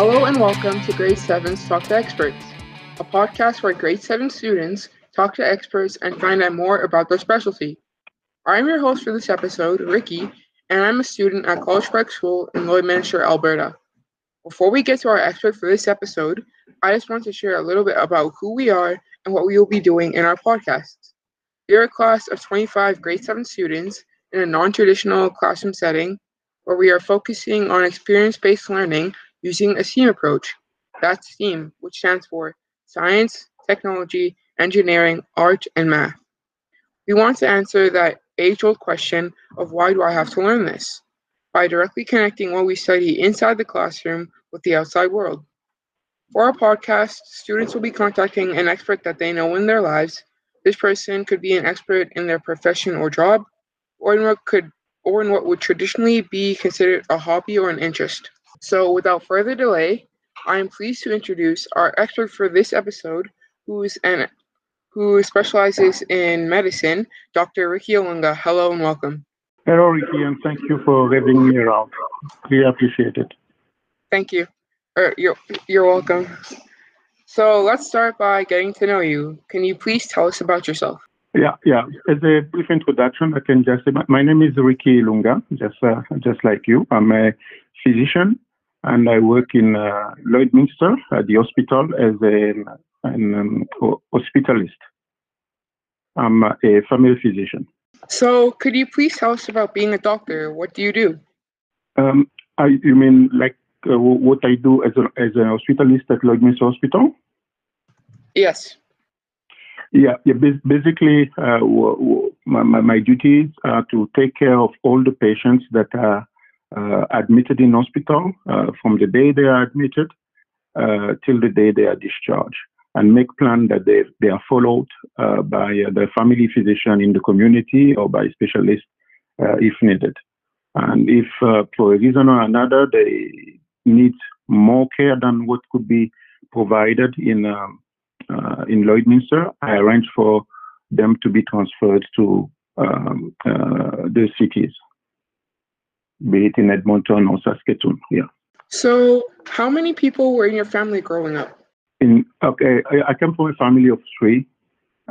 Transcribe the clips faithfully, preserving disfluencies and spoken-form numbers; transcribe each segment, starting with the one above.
Hello and welcome to Grade seven's Talk to Experts, a podcast where Grade seven students talk to experts and find out more about their specialty. I'm your host for this episode, Ricky, and I'm a student at College Park School in Lloydminster, Alberta. Before we get to our expert for this episode, I just want to share a little bit about who we are and what we will be doing in our podcast. We are a class of twenty-five Grade seven students in a non-traditional classroom setting where we are focusing on experience-based learning using a STEAM approach. That's STEAM, which stands for Science, Technology, Engineering, Art, and Math. We want to answer that age-old question of why do I have to learn this, by directly connecting what we study inside the classroom with the outside world. For our podcast, students will be contacting an expert that they know in their lives. This person could be an expert in their profession or job, or in what could, or in what would traditionally be considered a hobby or an interest. So without further delay, I am pleased to introduce our expert for this episode, who is an who specializes in medicine, Doctor Ricky Ilunga. Hello and welcome. Hello, Ricky, and thank you for having me around. We appreciate it. Thank you. Uh, you're, you're welcome. So let's start by getting to know you. Can you please tell us about yourself? Yeah, yeah. As a brief introduction, I can just say my, my name is Ricky Ilunga, just, uh, just like you. I'm a physician, and I work in uh, Lloydminster at the hospital as a, an um, hospitalist. I'm a family physician. So could you please tell us about being a doctor? What do you do? Um, I, you mean like uh, what I do as a, as a hospitalist at Lloydminster Hospital? Yes. Yeah, yeah basically uh, my, my duties are to take care of all the patients that are Uh, admitted in hospital uh, from the day they are admitted uh, till the day they are discharged, and make plan that they they are followed uh, by uh, their family physician in the community or by specialists uh, if needed. And if uh, for a reason or another they need more care than what could be provided in um, uh, in Lloydminster, I arrange for them to be transferred to um, uh, the cities, be it in Edmonton or Saskatoon, yeah. So how many people were in your family growing up? In Okay, I, I come from a family of three.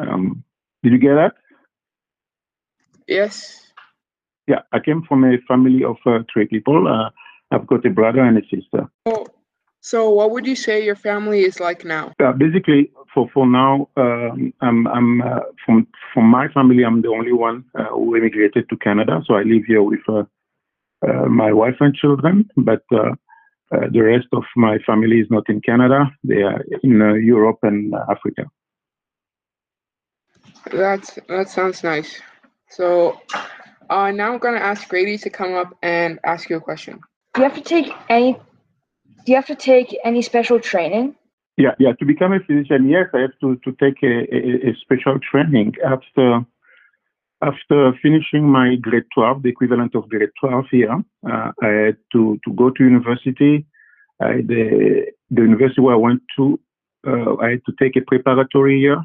Um, did you get that? Yes. Yeah, I came from a family of uh, three people. Uh, I've got a brother and a sister. So, so what would you say your family is like now? Uh, basically, for, for now, um, I'm, I'm uh, from, from my family, I'm the only one uh, who immigrated to Canada. So I live here with... Uh, Uh, my wife and children, but uh, uh, the rest of my family is not in Canada. They are in uh, Europe and uh, Africa. That's, that sounds nice. So uh, now I'm going to ask Grady to come up and ask you a question. Do you have to take any, do you have to take any special training? Yeah, yeah. To become a physician, yes, I have to, to take a, a, a special training after After finishing my grade twelve, the equivalent of grade twelve here, uh, I had to, to go to university. I, the, the university where I went to, uh, I had to take a preparatory year,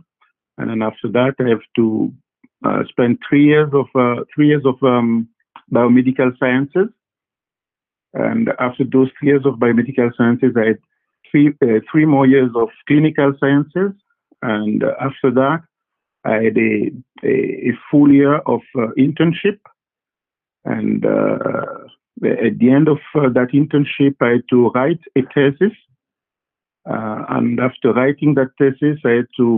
and then after that, I have to uh, spend three years of uh, three years of um, biomedical sciences. And after those three years of biomedical sciences, I had three uh, three more years of clinical sciences, and uh, after that, I had a, a, a full year of uh, internship, and uh, at the end of uh, that internship, I had to write a thesis, uh, and after writing that thesis, I had to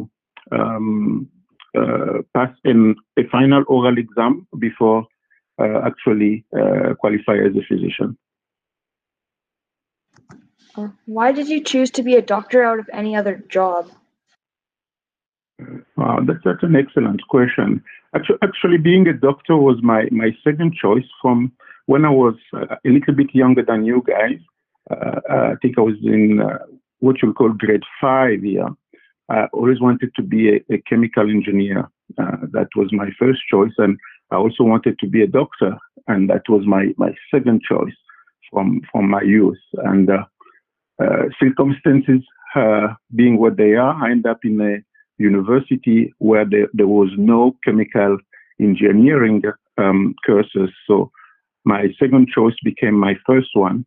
um, uh, pass an, a final oral exam before uh, actually uh, qualify as a physician. Why did you choose to be a doctor out of any other job? Wow, that's, that's an excellent question. Actually, actually, being a doctor was my, my second choice from when I was uh, a little bit younger than you guys. Uh, I think I was in uh, what you call grade five here. I always wanted to be a, a chemical engineer. Uh, that was my first choice. And I also wanted to be a doctor. And that was my, my second choice from, from my youth. And uh, uh, circumstances uh, being what they are, I end up in a university where there, there was no chemical engineering um, courses. So my second choice became my first one,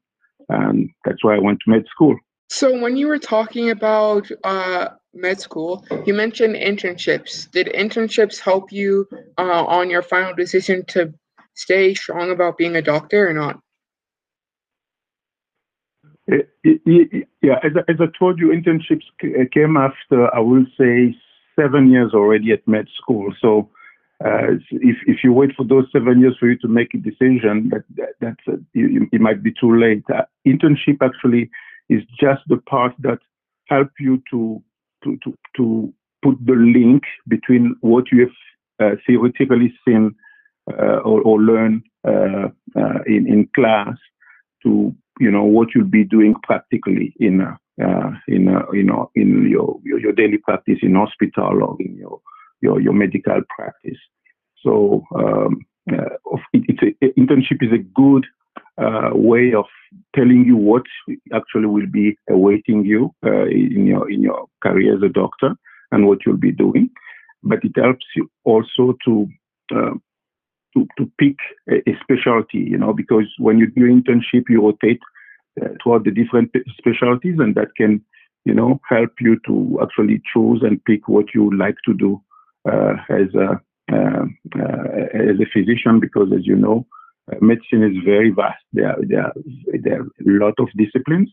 and that's why I went to med school. So when you were talking about uh, med school, you mentioned internships. Did internships help you uh, on your final decision to stay strong about being a doctor or not? It, it, it, yeah, as, as I told you, internships came after, I will say, seven years already at med school. So uh, if if you wait for those seven years for you to make a decision, that, that that's a, it, it might be too late. Uh, internship actually is just the part that help you to to to, to put the link between what you have uh, theoretically seen uh, or, or learned uh, uh, in in class to, you know, what you'll be doing practically in uh, uh, in uh, you know in your, your your daily practice in hospital or in your your, your medical practice. So um, uh, it's a, internship is a good uh, way of telling you what actually will be awaiting you uh, in your in your career as a doctor and what you'll be doing. But it helps you also to uh, To, to pick a, a specialty, you know, because when you do internship, you rotate uh, toward the different specialties, and that can, you know, help you to actually choose and pick what you would like to do uh, as a uh, uh, as a physician. Because, as you know, uh, medicine is very vast. There are, there are, there are a lot of disciplines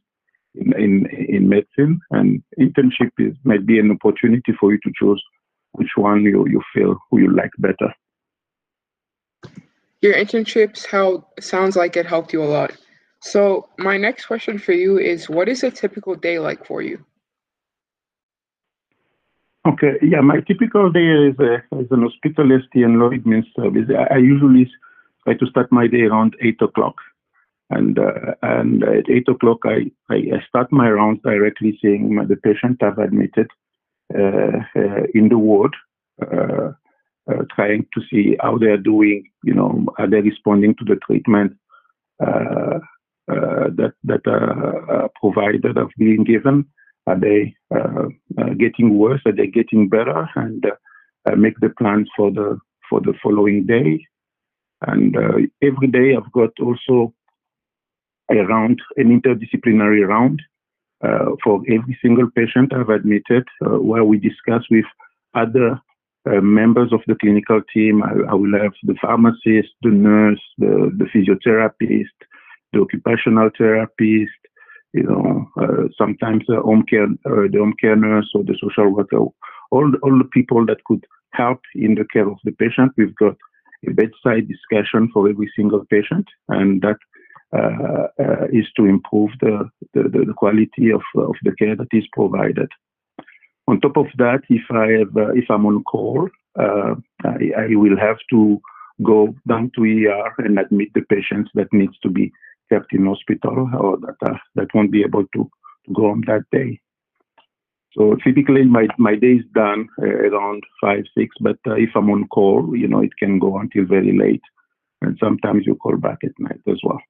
in, in in medicine, and internship is might be an opportunity for you to choose which one you you feel you like better. Your internships help, sounds like it helped you a lot. So my next question for you is, what is a typical day like for you? Okay, yeah, my typical day is a, as an hospitalist in Lloydminster. I usually try to start my day around eight o'clock. And uh, and at eight o'clock, I, I start my rounds directly seeing the patient I've admitted uh, uh, in the ward. Uh, Uh, trying to see how they are doing, you know, are they responding to the treatment uh, uh, that that uh, uh, provided are being given? Are they uh, uh, getting worse? Are they getting better? And uh, uh, make the plans for the for the following day. And uh, every day I've got also a round, an interdisciplinary round uh, for every single patient I've admitted, uh, where we discuss with other Uh, members of the clinical team. I, I will have the pharmacist, the nurse, the, the physiotherapist, the occupational therapist, you know, uh, sometimes the home care, uh, the home care nurse or the social worker, all, all the people that could help in the care of the patient. We've got a bedside discussion for every single patient, and that uh, uh, is to improve the, the, the quality of, of the care that is provided. On top of that, if I have, uh, if I'm on call, uh, I, I will have to go down to E R and admit the patients that needs to be kept in hospital or that uh, that won't be able to go on that day. So typically, my my day is done uh, around five six. But uh, if I'm on call, you know, it can go until very late, and sometimes you call back at night as well.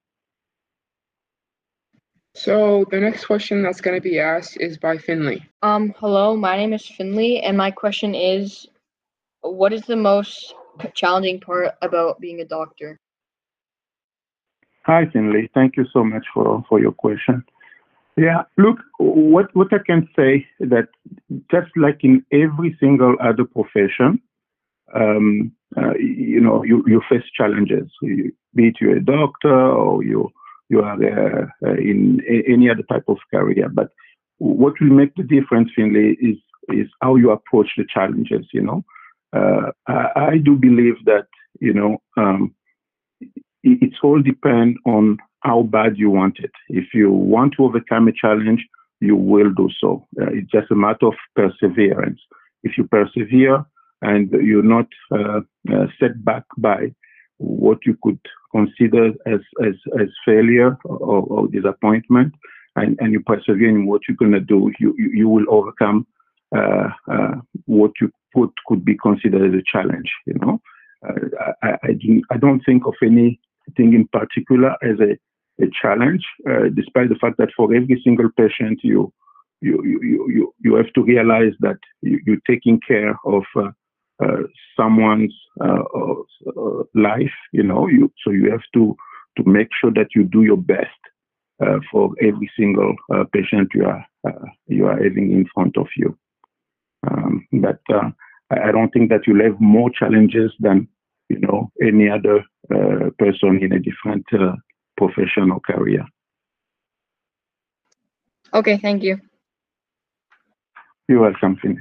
So the next question that's going to be asked is by Finley. Um, hello, my name is Finley, and my question is, what is the most challenging part about being a doctor? Hi, Finley. Thank you so much for, for your question. Yeah, look, what, what I can say is that just like in every single other profession, um, uh, you know, you, you face challenges, you, be it you're a doctor or you're you are uh, in any other type of career. But what will make the difference, Finley, is is how you approach the challenges, you know. Uh, I, I do believe that, you know, um, it, it's all depend on how bad you want it. If you want to overcome a challenge, you will do so. Uh, it's just a matter of perseverance. If you persevere and you're not uh, uh, set back by what you could consider as as, as failure or, or disappointment, and, and you persevere in what you're going to do, you, you, you will overcome uh, uh, what you put could be considered as a challenge, you know. Uh, I, I, do, I don't think of anything in particular as a, a challenge, uh, despite the fact that for every single patient, you you you you, you have to realize that you, you're taking care of uh, Uh, someone's uh, uh, life, you know, you, so you have to, to make sure that you do your best uh, for every single uh, patient you are uh, you are having in front of you. Um, but uh, I don't think that you'll have more challenges than you know any other uh, person in a different uh, profession or career. Okay, thank you. You're welcome, Finn.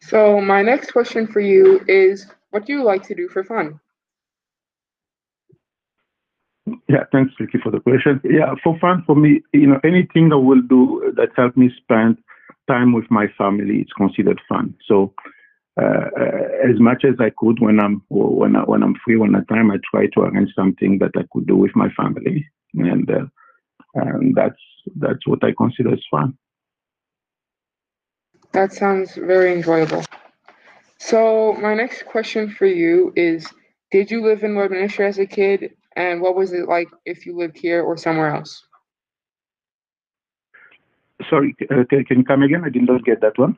So my next question for you is, what do you like to do for fun? Yeah, thanks, Ricky, for the question. Yeah, for fun, for me, you know, anything I will do that helps me spend time with my family, it's considered fun. So uh, as much as I could when I'm when I, when I'm free, when I time, I try to arrange something that I could do with my family, and uh, and that's that's what I consider as fun. That sounds very enjoyable. So my next question for you is, did you live in Lloydminster as a kid? And what was it like if you lived here or somewhere else? Sorry, uh, can, can you come again? I did not get that one.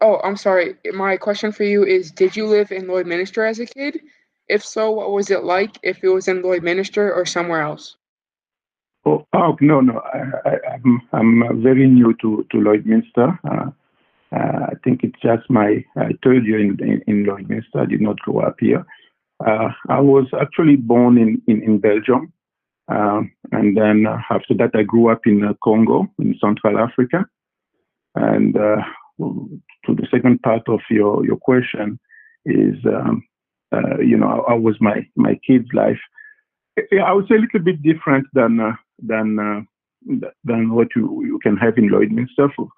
Oh, I'm sorry. My question for you is, did you live in Lloydminster as a kid? If so, what was it like if it was in Lloydminster or somewhere else? Oh, oh no, no. I, I, I'm, I'm very new to, to Lloydminster. Uh, uh, I think it's just my uh, third year in, in, in Lloydminster. I did not grow up here. Uh, I was actually born in, in, in Belgium. Uh, and then uh, after that, I grew up in uh, Congo, in Central Africa. And uh, to the second part of your, your question is, um, uh, you know, how was my, my kids' life? I would say a little bit different than uh, than uh, than what you, you can have in Lloydminster. For,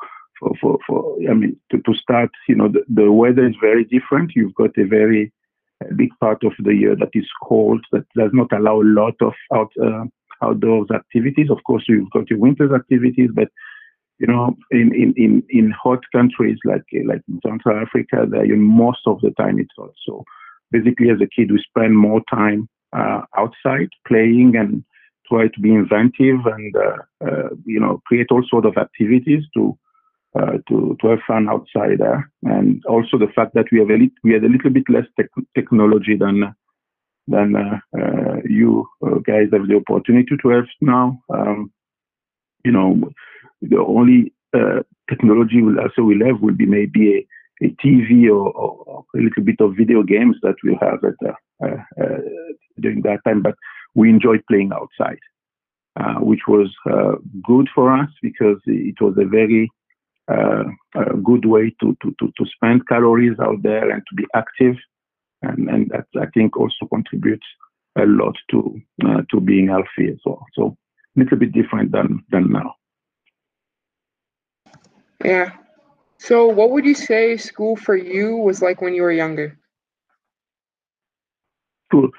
for, for, for I mean, to, to start, you know, the, the weather is very different. You've got a very a big part of the year that is cold, that does not allow a lot of out, uh, outdoors activities. Of course, you've got your winter's activities, but you know, in in, in, in hot countries like like in Central Africa, there you, most of the time it's hot. So basically, as a kid, we spend more time Uh, outside playing and try to be inventive and uh, uh, you know create all sort of activities to uh, to to have fun outside uh, and also the fact that we have a li- we had a little bit less te- technology than than uh, uh, you uh, guys have the opportunity to have now. Um, you know the only uh, technology we'll also will have will be maybe a, a T V or, or a little bit of video games that we'll have at the Uh, uh, during that time, but we enjoyed playing outside, uh, which was uh, good for us because it was a very uh, a good way to, to, to, to spend calories out there and to be active, and, and that I think also contributes a lot to uh, to being healthy as well. So a little bit different than, than now. Yeah. So what would you say school for you was like when you were younger? Cool.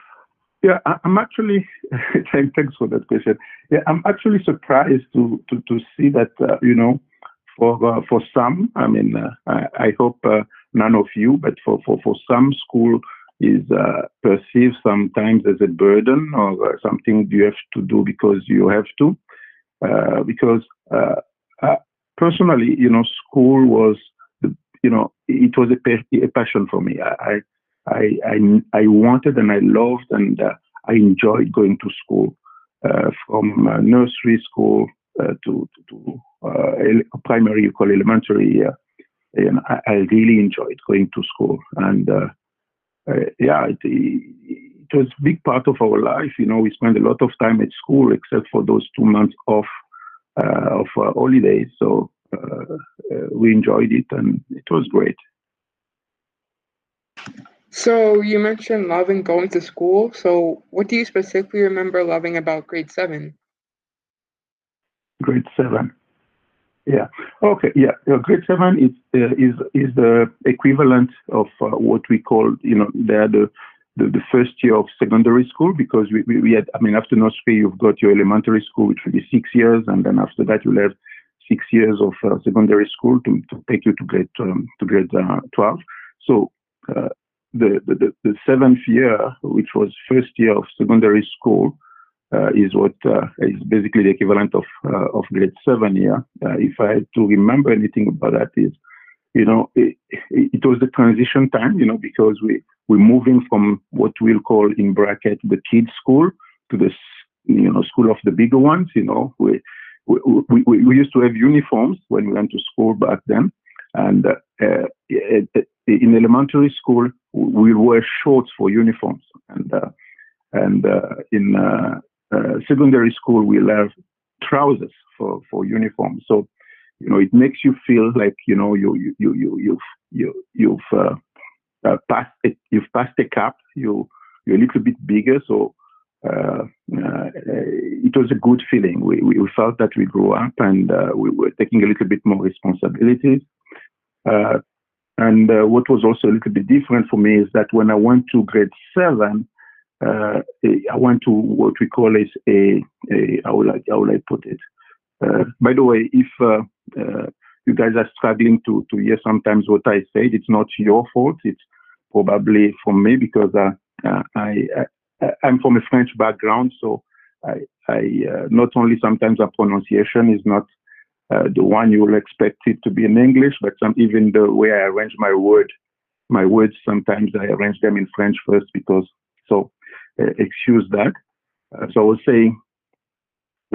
Yeah, I'm actually thanks for that question. Yeah, I'm actually surprised to to, to see that uh, you know, for uh, for some, I mean, uh, I, I hope uh, none of you, but for, for, for some, school is uh, perceived sometimes as a burden or something you have to do because you have to. Uh, because uh, uh, personally, you know, school was the, you know it was a, a passion for me. I. I I, I, I wanted and I loved and uh, I enjoyed going to school, uh, from uh, nursery school uh, to, to, to uh, primary, you call elementary. Uh, and I, I really enjoyed going to school. And uh, uh, yeah, it, it was a big part of our life. You know, we spent a lot of time at school except for those two months off uh, of uh, holidays. So uh, uh, we enjoyed it and it was great. So you mentioned loving going to school. So what do you specifically remember loving about grade seven? Grade seven, yeah. Okay, yeah. Uh, grade seven is uh, is is the equivalent of uh, what we call, you know, they're the, the the first year of secondary school, because we, we we had. I mean, after nursery, you've got your elementary school, which will be six years, and then after that, you'll have six years of uh, secondary school to, to take you to grade um, to grade uh, twelve. So. Uh, The, the, the seventh year, which was first year of secondary school, uh, is what uh, is basically the equivalent of uh, of grade seven year. Uh, if I had to remember anything about that, is, you know, it, it was the transition time, you know, because we we're moving from what we'll call in bracket the kids' school to the you know school of the bigger ones. You know, we we we, we used to have uniforms when we went to school back then, and uh, in elementary school we wore shorts for uniforms, and uh, and uh, in uh, uh, secondary school we have trousers for for uniforms. So you know, it makes you feel like you know you you you you you've you, you've uh, uh, passed it, you've passed the cap. You you're a little bit bigger, so uh, uh, it was a good feeling. We we felt that we grew up and uh, we were taking a little bit more responsibilities. Uh, and uh, what was also a little bit different for me is that when I went to grade seven, uh, I went to what we call is a, a how would I how would I put it? Uh, by the way, if uh, uh, you guys are struggling to, to hear sometimes what I said, it's not your fault. It's probably from me because uh, uh, I, I, I'm from a French background. So I, I uh, not only sometimes our pronunciation is not uh, the one you will expect it to be in English, but some, even the way I arrange my word, my words, sometimes I arrange them in French first because, so uh, excuse that. Uh, so I was saying,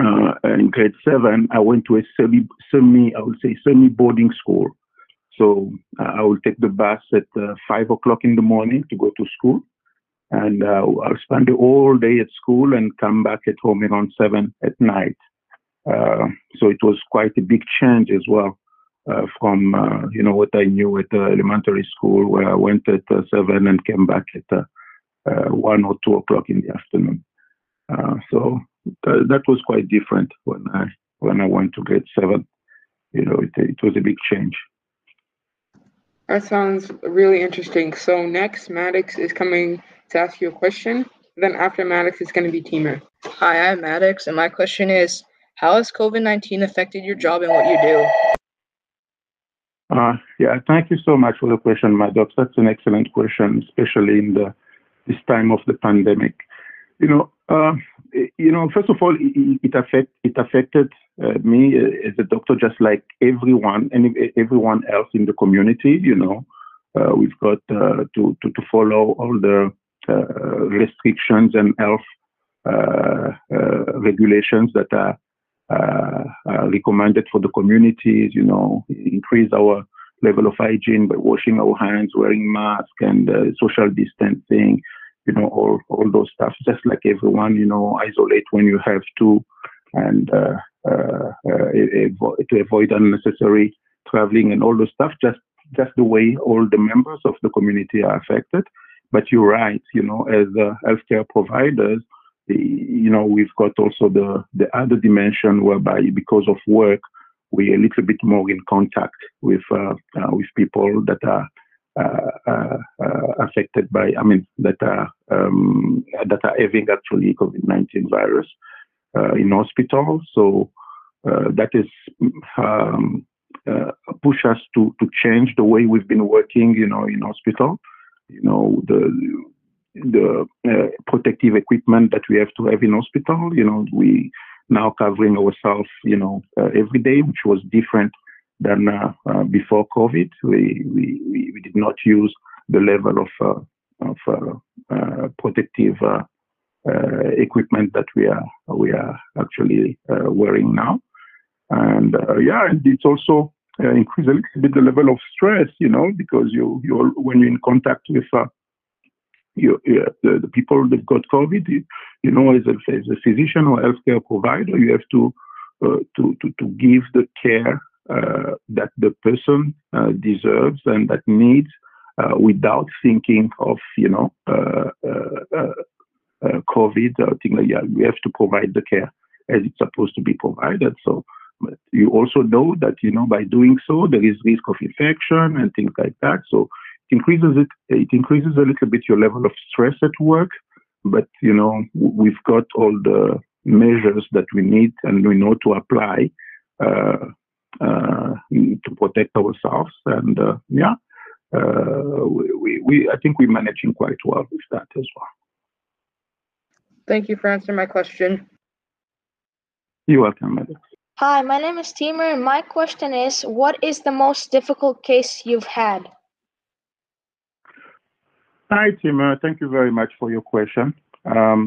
Uh, in grade seven, I went to a semi, semi I would say, semi-boarding school. So uh, I would take the bus at uh, five o'clock in the morning to go to school. And uh, I'll spend the whole day at school and come back at home around seven at night. Uh, so it was quite a big change as well uh, from, uh, you know, what I knew at uh, elementary school, where I went at uh, seven and came back at uh, uh, one or two o'clock in the afternoon. Uh, so th- that was quite different when I when I went to grade seven. You know, it, it was a big change. That sounds really interesting. So next, Maddox is coming to ask you a question. Then after Maddox, it's going to be Teamer. Hi, I'm Maddox, and my question is, how has COVID nineteen affected your job and what you do? Uh, yeah, thank you so much for the question, Maddox. That's an excellent question, especially in the this time of the pandemic. You know, uh, you know. First of all, it, it affect it affected uh, me as a doctor, just like everyone and everyone else in the community. You know, uh, we've got uh, to, to to follow all the uh, restrictions and health uh, uh, regulations that are, uh, are recommended for the communities. You know, increase our level of hygiene by washing our hands, wearing masks, and uh, social distancing. You know, all, all those stuff, just like everyone, you know, isolate when you have to and uh, uh, uh, avo- to avoid unnecessary traveling and all those stuff, just just the way all the members of the community are affected. But you're right, you know, as uh, healthcare providers, the, you know, we've got also the, the other dimension whereby because of work, we're a little bit more in contact with uh, uh, with people that are Uh, uh, uh, affected by, I mean, that are um, that are having actually COVID nineteen virus uh, in hospitals. So uh, that is um, uh, push us to to change the way we've been working. You know, in hospital, you know, the the uh, protective equipment that we have to have in hospital. You know, we now covering ourselves. You know, uh, every day, which was different than uh, uh, before COVID. We, we we did not use the level of uh, of uh, uh, protective uh, uh, equipment that we are we are actually uh, wearing now, and uh, yeah, and it's also uh, increased a little bit the level of stress, you know, because you you when you're in contact with uh, you, you the, the people that got COVID, you, you know, as a, as a physician or healthcare provider, you have to uh, to, to to give the care Uh, that the person uh, deserves and that needs, uh, without thinking of you know uh, uh, uh, uh, COVID. I think like, yeah, we have to provide the care as it's supposed to be provided. So, but you also know that you know by doing so there is risk of infection and things like that. So it increases it. It increases a little bit your level of stress at work. But you know we've got all the measures that we need and we know to apply. Uh, Uh, to protect ourselves, and uh, yeah, uh, we, we, we I think we're managing quite well with that as well. Thank you for answering my question. You're welcome, Alex. Hi, my name is Teamer, and my question is: what is the most difficult case you've had? Hi, Teamer. Thank you very much for your question. Um,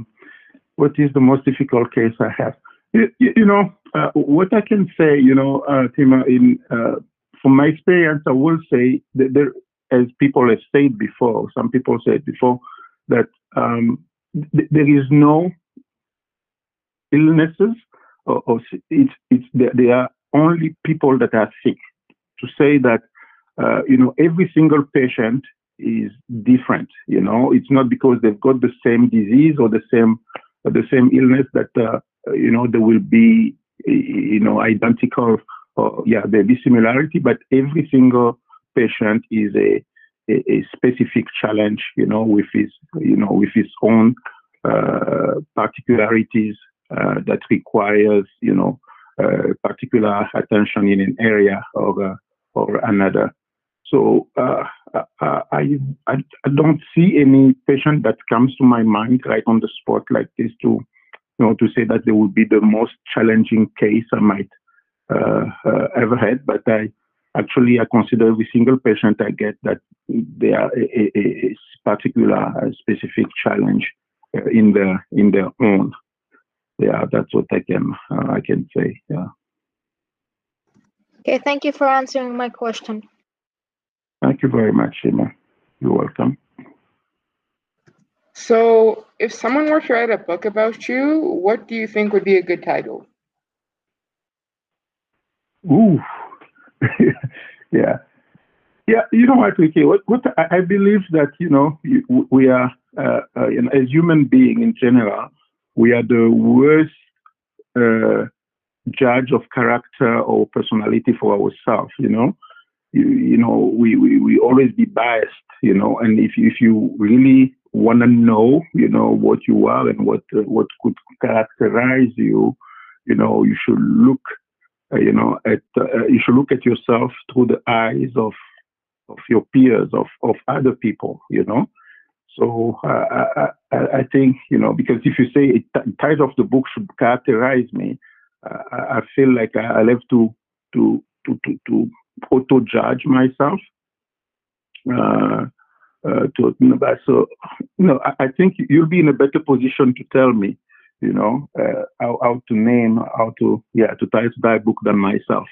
what is the most difficult case I have? You, you know, uh, what I can say, you know, uh, Tima, in, uh, from my experience, I will say that there, as people have said before, some people said before, that um, th- there is no illnesses, or, or it's, it's, they are only people that are sick. To say that, uh, you know, every single patient is different, you know, it's not because they've got the same disease or the same or the same illness that, uh, you know, they will be, you know, identical, or, yeah, there'll be similarity, but every single patient is a, a, a specific challenge, you know, with his, you know, with his own uh, particularities uh, that requires, you know, uh, particular attention in an area or, uh, or another. So uh, I, I I don't see any patient that comes to my mind right on the spot like this to, you know, to say that they would be the most challenging case I might uh, uh, ever had. But I actually I consider every single patient I get that they are a, a, a particular, a specific challenge uh, in their in their own. Yeah, that's what I can uh, I can say. Yeah. Okay, thank you for answering my question. Thank you very much, Emma. You're welcome. So if someone were to write a book about you, what do you think would be a good title? Ooh. yeah. Yeah, you know what, Ricky, what, what I believe that, you know, we are, uh, uh, as human beings in general, we are the worst uh, judge of character or personality for ourselves, you know. You, you know, we, we, we always be biased, you know, and if, if you really want to know, you know, what you are and what uh, what could characterize you, you know, you should look, uh, you know, at uh, you should look at yourself through the eyes of of your peers, of, of other people, you know. So uh, I, I, I think, you know, because if you say it, the title of the book should characterize me, uh, I, I feel like I, I'll have to, to, to, to, to auto-judge myself. Uh, uh, to, so, you know, I, I think you'll be in a better position to tell me, you know, uh, how, how to name, how to, yeah, to title that book than myself,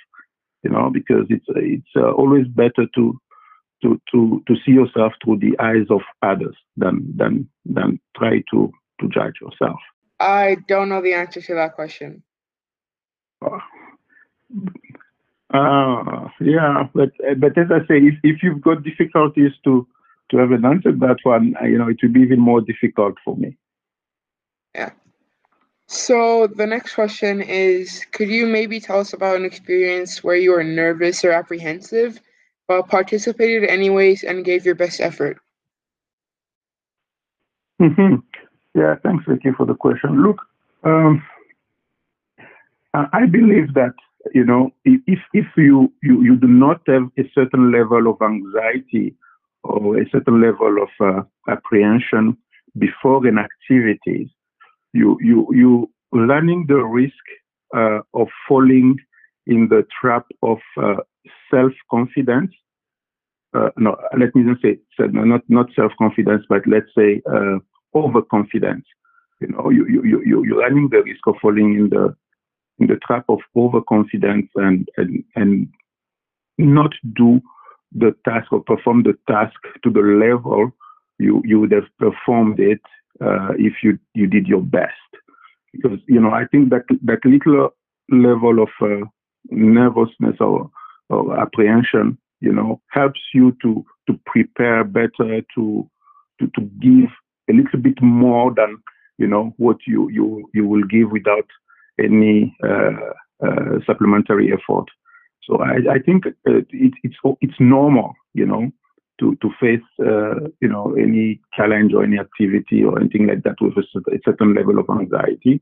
you know, because it's it's uh, always better to to to to see yourself through the eyes of others than than than try to to judge yourself. I don't know the answer to that question. Uh, Uh, yeah, but but as I say, if, if you've got difficulties to, to have an answer to that one, you know, it will be even more difficult for me. Yeah. So the next question is, could you maybe tell us about an experience where you were nervous or apprehensive, but participated anyways and gave your best effort? Mm-hmm. Yeah, thanks, Ricky, for the question. Look, um, I believe that, you know, if if you, you, you do not have a certain level of anxiety or a certain level of uh, apprehension before an activity, you you you running the risk uh, of falling in the trap of uh, self-confidence. Uh, no, let me just say not not self-confidence, but let's say uh, overconfidence. You know, you you you you running the risk of falling in the in the trap of overconfidence and, and and not do the task or perform the task to the level you, you would have performed it uh, if you, you did your best. Because, you know, I think that that little level of uh, nervousness or, or apprehension, you know, helps you to, to prepare better, to, to to give a little bit more than, you know, what you, you, you will give without any uh, uh, supplementary effort. So I, I think uh, it, it's it's normal, you know, to to face uh, you know any challenge or any activity or anything like that with a certain level of anxiety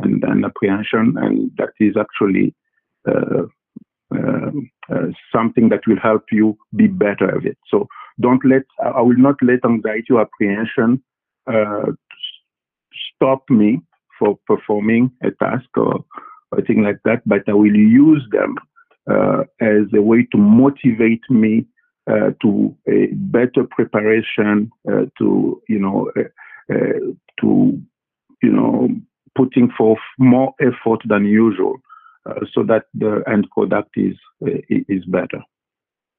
and, and apprehension, and that is actually uh, uh, uh, something that will help you be better at it. So don't let I will not let anxiety or apprehension uh, stop me for performing a task or, or a thing like that, but I will use them uh, as a way to motivate me uh, to a better preparation, uh, to you know, uh, uh, to you know, putting forth more effort than usual uh, so that the end product is uh, is better.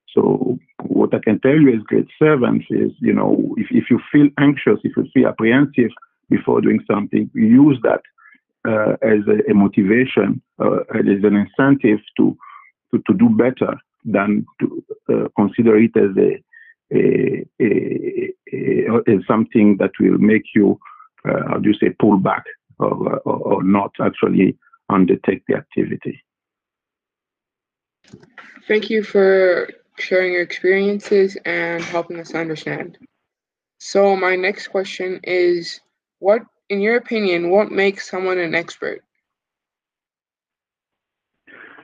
So what I can tell you as grade seven is, you know, if, if you feel anxious, if you feel apprehensive before doing something, use that uh, as a, a motivation, uh, as an incentive to, to, to do better than to uh, consider it as a, a, a, a, a something that will make you, uh, how do you say, pull back or, or, or not actually undertake the activity. Thank you for sharing your experiences and helping us understand. So my next question is, what, in your opinion, what makes someone an expert?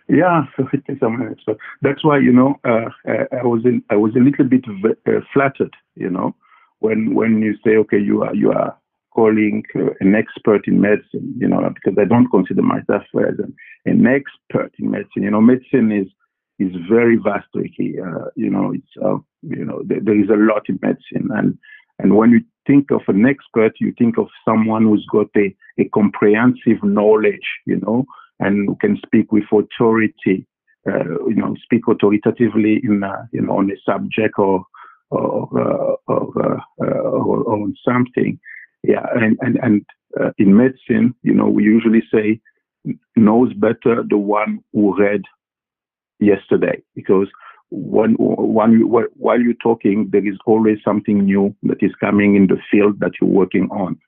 Yeah, so it takes someone an expert. That's why, you know, uh, I, I was in, I was a little bit v- uh, flattered, you know, when when you say, okay, you are you are calling uh, an expert in medicine, you know, because I don't consider myself as an, an expert in medicine. You know, medicine is is very vast, Ricky. Uh, you know, it's uh, you know, there, there is a lot in medicine, and and when you think of an expert, you think of someone who's got a, a comprehensive knowledge, you know, and who can speak with authority, uh, you know, speak authoritatively in a, you know, on a subject or or uh, or, uh, or, or on something. Yeah, and and and uh, in medicine, you know, we usually say knows better the one who read yesterday, because when when you, while you're talking, there is always something new that is coming in the field that you're working on,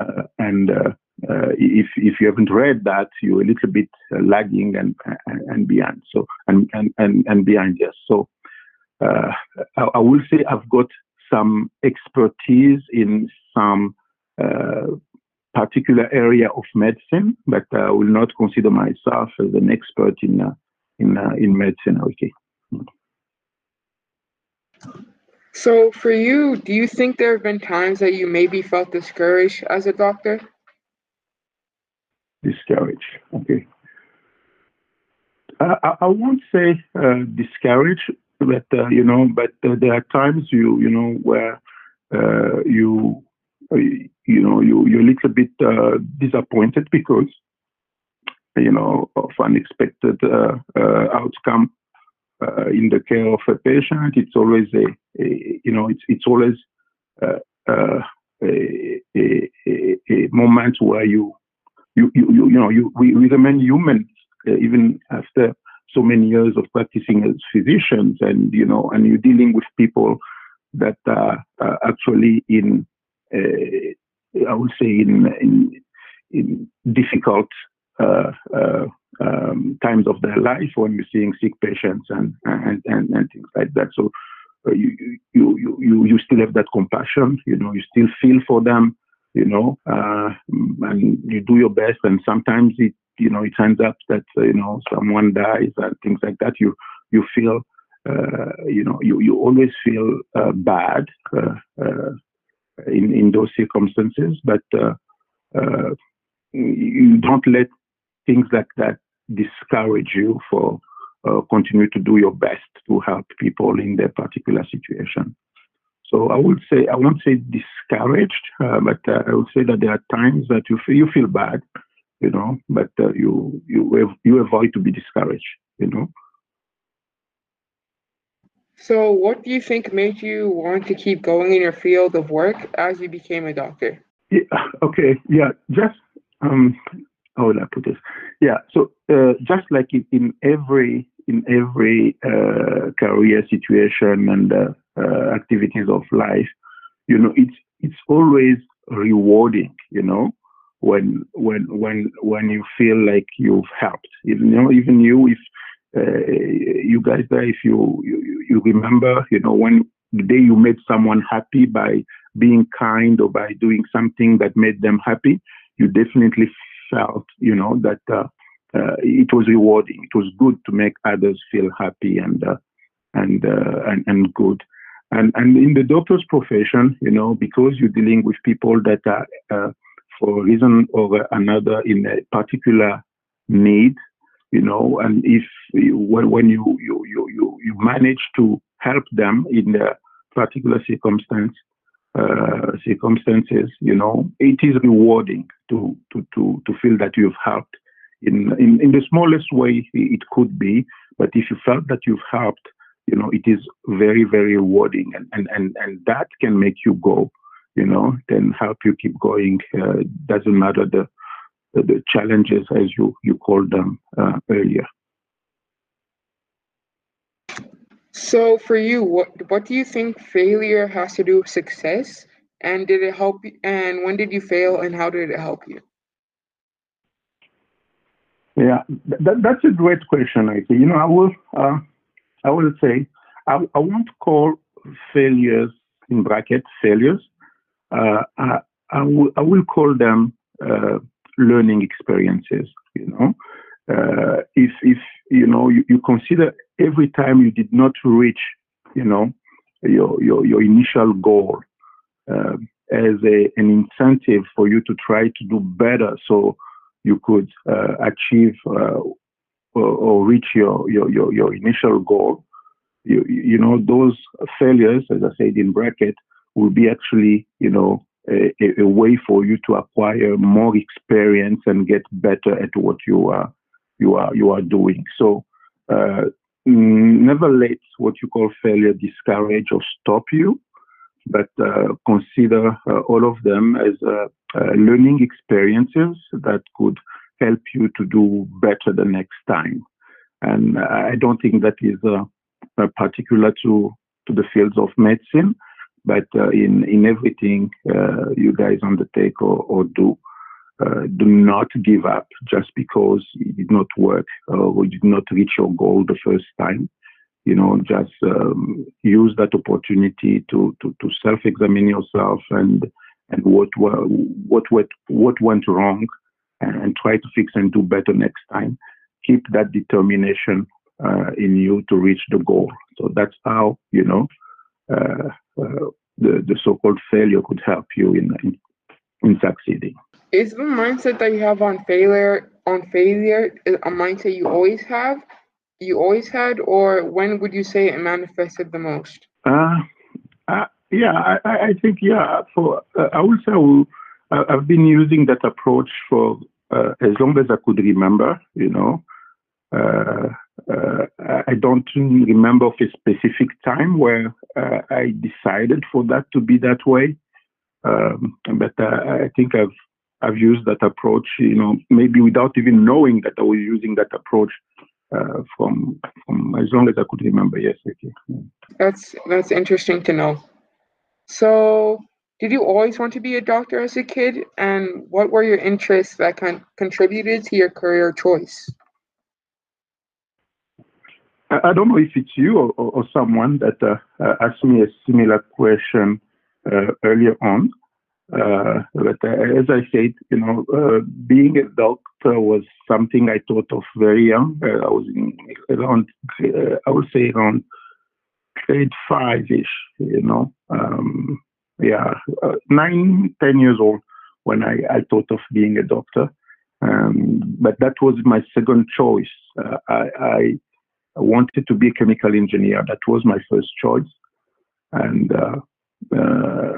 uh, and uh, uh, if if you haven't read that, you're a little bit uh, lagging and, and and behind. So and and and, and behind, yes. So uh, I, I will say I've got some expertise in some Uh, particular area of medicine, but I will not consider myself as an expert in uh, in uh, in medicine. Okay. So, for you, do you think there have been times that you maybe felt discouraged as a doctor? Discouraged. Okay. I, I, I won't say uh, discouraged, but uh, you know, but uh, there are times you you know where uh, you. you know, you, you're a little bit uh, disappointed because, you know, of unexpected uh, uh, outcome uh, in the care of a patient. It's always a, a you know, it's it's always uh, uh, a, a, a moment where you, you, you, you, you know, you, we, we remain human uh, even after so many years of practicing as physicians, and, you know, and you're dealing with people that are, are actually in, Uh, I would say in in, in difficult uh, uh, um, times of their life, when you're seeing sick patients and and, and, and things like that. So uh, you, you you you still have that compassion, you know. You still feel for them, you know, uh, and you do your best. And sometimes it you know it ends up that uh, you know someone dies and things like that. You you feel uh, you know you you always feel uh, bad. Uh, uh, In, in those circumstances, but uh, uh, you don't let things like that discourage you for uh, continue to do your best to help people in their particular situation. So I would say, I won't say discouraged, uh, but uh, I would say that there are times that you feel, you feel bad, you know, but uh, you you you avoid to be discouraged, you know. So what do you think made you want to keep going in your field of work as you became a doctor? Yeah, okay, yeah, just, um, how would I put this? Yeah, so uh, just like in, in every in every uh, career situation and uh, uh, activities of life, you know, it's it's always rewarding, you know, when when when when you feel like you've helped, you know, even you, if Uh, you guys there, if you, you you remember, you know, when the day you made someone happy by being kind or by doing something that made them happy, you definitely felt, you know, that uh, uh, it was rewarding. It was good to make others feel happy and uh, and, uh, and and good. And and in the doctor's profession, you know, because you're dealing with people that are uh, for a reason or another in a particular need. You know, and if when you you you you manage to help them in a particular circumstance, uh, circumstances, you know, it is rewarding to to to to feel that you've helped in in, in the smallest way it could be. But if you felt that you've helped, you know, it is very, very rewarding, and and and, and that can make you go, you know, then help you keep going. Uh, doesn't matter the the challenges, as you you called them uh, earlier. So for you, what what do you think failure has to do with success? And did it help you? And when did you fail? And how did it help you? Yeah, that, that's a great question. I think, you know, I will uh, I will say I, I won't call failures in bracket failures. Uh, I I will, I will call them uh, learning experiences. You know, uh, if if you know you, you consider every time you did not reach, you know, your your, your initial goal uh, as a, an incentive for you to try to do better, so you could uh, achieve uh, or, or reach your, your your your initial goal. You you know those failures, as I said in bracket, will be actually, you know, a, a way for you to acquire more experience and get better at what you are you are you are doing. So uh, never let what you call failure discourage or stop you, but uh, consider uh, all of them as uh, uh, learning experiences that could help you to do better the next time. And I don't think that is uh, particular to to the fields of medicine, but uh, in in everything uh, you guys undertake or, or do, uh, do not give up just because it did not work uh, or did not reach your goal the first time. You know, just um, use that opportunity to to, to self-examine yourself and and what what what what went wrong, and, and try to fix and do better next time. Keep that determination uh, in you to reach the goal. So that's how, you know, Uh, uh, the, the so-called failure could help you in, in in succeeding. Is the mindset that you have on failure on failure a mindset you always have, you always had, or when would you say it manifested the most? Uh, uh yeah, I, I think yeah. For uh, I would say I will, uh, I've been using that approach for uh, as long as I could remember. You know, uh, uh, I don't remember of a specific time where Uh, I decided for that to be that way, um, but uh, I think I've I've used that approach, you know, maybe without even knowing that I was using that approach uh, from from as long as I could remember. Yes, okay. That's that's interesting to know. So, did you always want to be a doctor as a kid, and what were your interests that con- contributed to your career choice? I don't know if it's you or, or, or someone that uh, asked me a similar question uh, earlier on. Uh, but uh, as I said, you know, uh, being a doctor was something I thought of very young. Uh, I was in around, uh, I would say around grade five-ish, you know. Um, yeah, uh, nine, ten years old when I, I thought of being a doctor. Um, but that was my second choice. Uh, I... I I wanted to be a chemical engineer. That was my first choice, and uh, uh,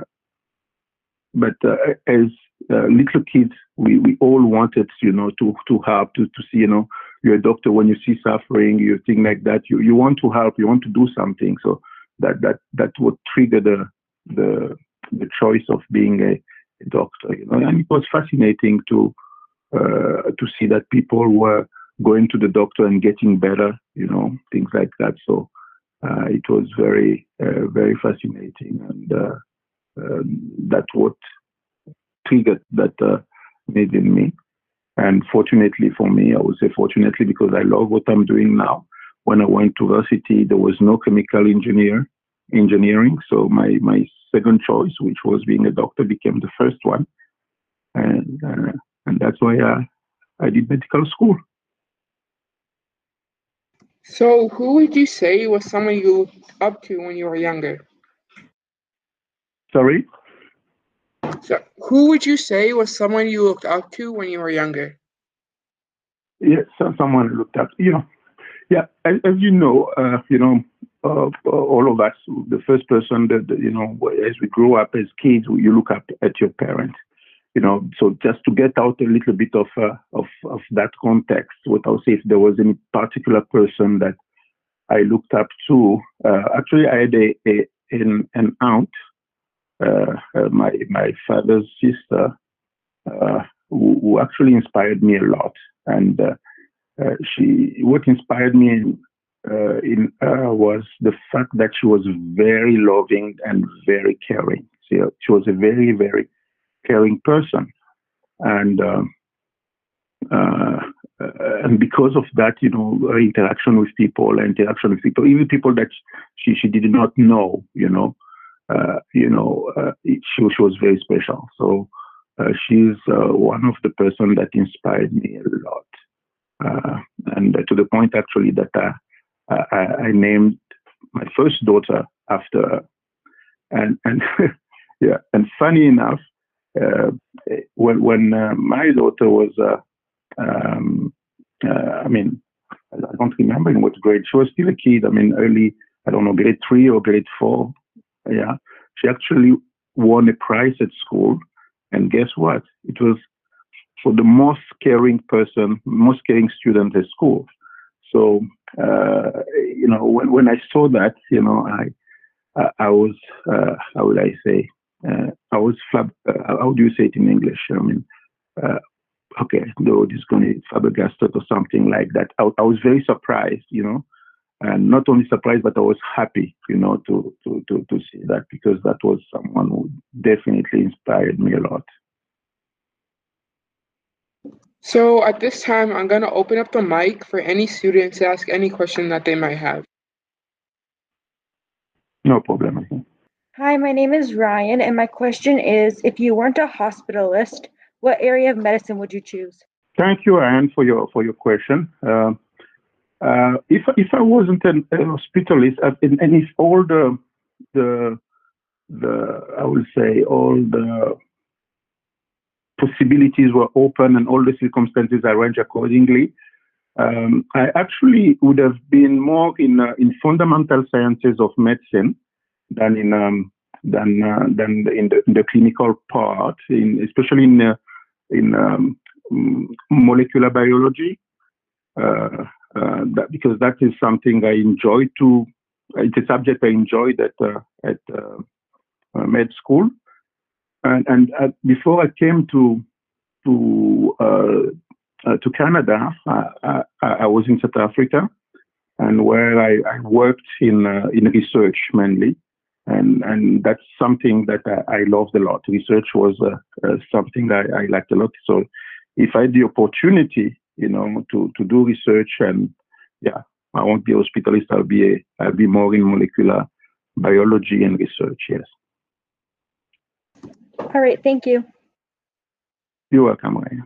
but uh, as uh, little kids, we, we all wanted, you know, to to help, to to see, you know, you're a doctor. When you see suffering, you think like that. You you want to help. You want to do something. So that that that would trigger the the the choice of being a, a doctor. You know, and it was fascinating to uh, to see that people were going to the doctor and getting better, you know, things like that. So uh, it was very, uh, very fascinating, and uh, uh, that's what triggered that uh, need in me. And fortunately for me, I would say fortunately, because I love what I'm doing now. When I went to university, there was no chemical engineer engineering, so my my second choice, which was being a doctor, became the first one, and uh, and that's why I, I did medical school. So, who would you say was someone you looked up to when you were younger? Sorry? So, who would you say was someone you looked up to when you were younger? Yes, yeah, so someone looked up, you know. Yeah, as, as you know, uh, you know, uh, all of us, the first person that, you know, as we grow up as kids, you look up at your parents. You know, so just to get out a little bit of uh, of, of that context, without saying if there was any particular person that I looked up to. Uh, actually, I had a, a an, an aunt, uh, uh, my my father's sister, uh, who, who actually inspired me a lot. And uh, uh, she, what inspired me in, uh, in her was the fact that she was very loving and very caring. She, she was a very very caring person, and uh, uh, and because of that, you know, her interaction with people, interaction with people, even people that she, she did not know, you know, uh, you know, uh, it, she, she was very special. So uh, she's uh, one of the person that inspired me a lot, uh, and uh, to the point actually that I, I, I named my first daughter after her, and and yeah, and funny enough. Uh, when when uh, my daughter was, uh, um, uh, I mean, I don't remember in what grade. She was still a kid. I mean, early, I don't know, grade three or grade four. Yeah, she actually won a prize at school, and guess what? It was for the most caring person, most caring student at school. So, uh, you know, when when I saw that, you know, I I, I was uh, how would I say? Uh, I was flab. Uh, how do you say it in English? I mean, uh, okay, no, this is going to be flabbergasted or something like that. I, I was very surprised, you know, and not only surprised, but I was happy, you know, to to to, to see that, because that was someone who definitely inspired me a lot. So at this time, I'm going to open up the mic for any students to ask any question that they might have. No problem, I think. Hi, my name is Ryan, and my question is, if you weren't a hospitalist, what area of medicine would you choose? Thank you, Ryan, for your for your question. Uh, uh, if if I wasn't an, a hospitalist, and, and if all the the the I will say all the possibilities were open and all the circumstances arranged accordingly, um, I actually would have been more in uh, in fundamental sciences of medicine than in um, than uh, than in the, in the clinical part, in, especially in uh, in um, molecular biology, uh, uh, that, because that is something I enjoy to. It's a subject I enjoyed at uh, at uh, med school, and and uh, before I came to to uh, uh, to Canada, I, I, I was in South Africa, and where I, I worked in uh, in research mainly. And and that's something that I, I loved a lot. Research was uh, uh, something I, I liked a lot. So if I had the opportunity, you know, to, to do research, and yeah, I won't be a hospitalist. I'll be a, I'll be more in molecular biology and research. Yes. All right. Thank you. You're welcome, Ryan.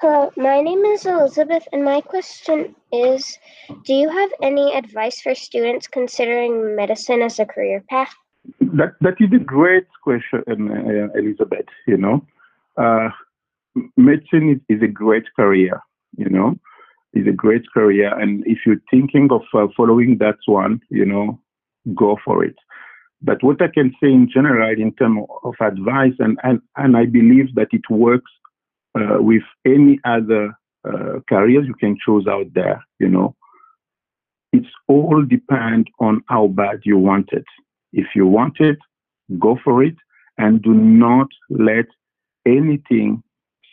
Hello, my name is Elizabeth, and my question is, do you have any advice for students considering medicine as a career path? That that is a great question, uh, Elizabeth. You know, uh, medicine is, is a great career. You know, is a great career, and if you're thinking of uh, following that one, you know, go for it. But what I can say in general, in terms of advice, and and and I believe that it works uh, with any other uh, careers you can choose out there. You know, it's all depend on how bad you want it. If you want it, go for it, and do not let anything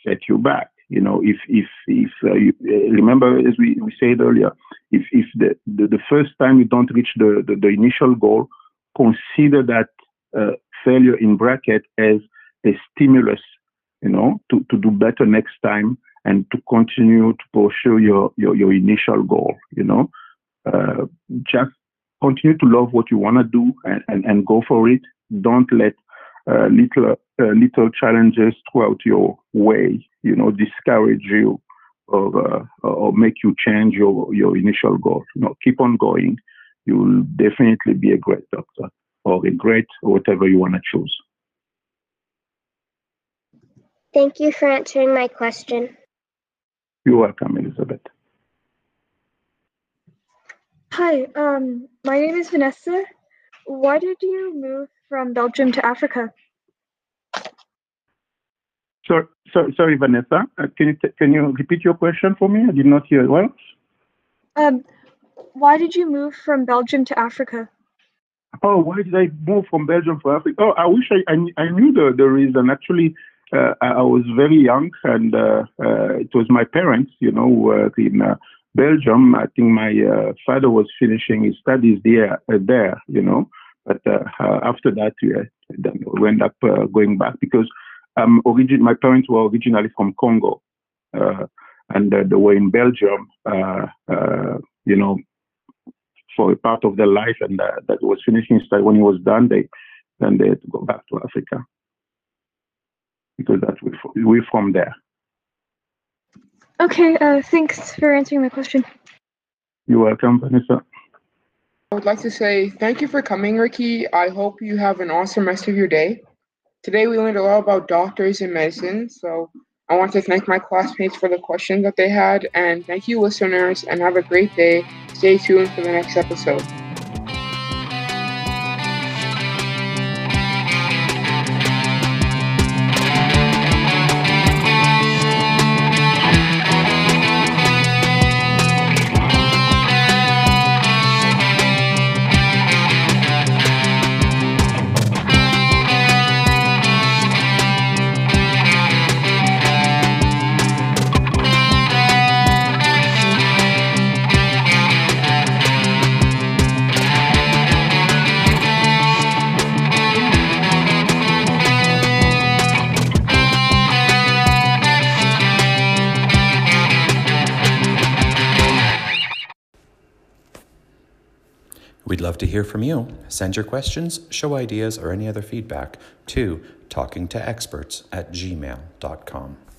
set you back. You know, if if if uh, you, uh, remember, as we, we said earlier, if if the, the, the first time you don't reach the, the, the initial goal, consider that uh, failure in bracket as a stimulus, you know, to, to do better next time and to continue to pursue your, your, your initial goal, you know, uh, just continue to love what you want to do, and, and, and go for it. Don't let uh, little uh, little challenges throughout your way, you know, discourage you or uh, or make you change your, your initial goal. You know, keep on going. You will definitely be a great doctor or a great whatever you want to choose. Thank you for answering my question. You're welcome, Elizabeth. Hi, um, my name is Vanessa. Why did you move from Belgium to Africa? Sorry, sorry, sorry Vanessa. Uh, can you t- can you repeat your question for me? I did not hear it well. Um, why did you move from Belgium to Africa? Oh, why did I move from Belgium to Africa? Oh, I wish I I, I knew the, the reason. Actually, uh, I was very young, and uh, uh, it was my parents, you know, who were in uh, Belgium. I think my uh, father was finishing his studies there, uh, there, you know. But uh, uh, after that, we, uh, then we ended up uh, going back because um, origin. My parents were originally from Congo, uh, and uh, they were in Belgium, uh, uh, you know, for a part of their life, and uh, that was finishing study. When it was done, they then they had to go back to Africa because that we we're from there. Okay, uh, thanks for answering my question. You're welcome, Vanessa. I would like to say thank you for coming, Ricky. I hope you have an awesome rest of your day. Today we learned a lot about doctors and medicine, so I want to thank my classmates for the questions that they had, and thank you, listeners, and have a great day. Stay tuned for the next episode. We'd love to hear from you. Send your questions, show ideas, or any other feedback to talking to experts at gmail dot com.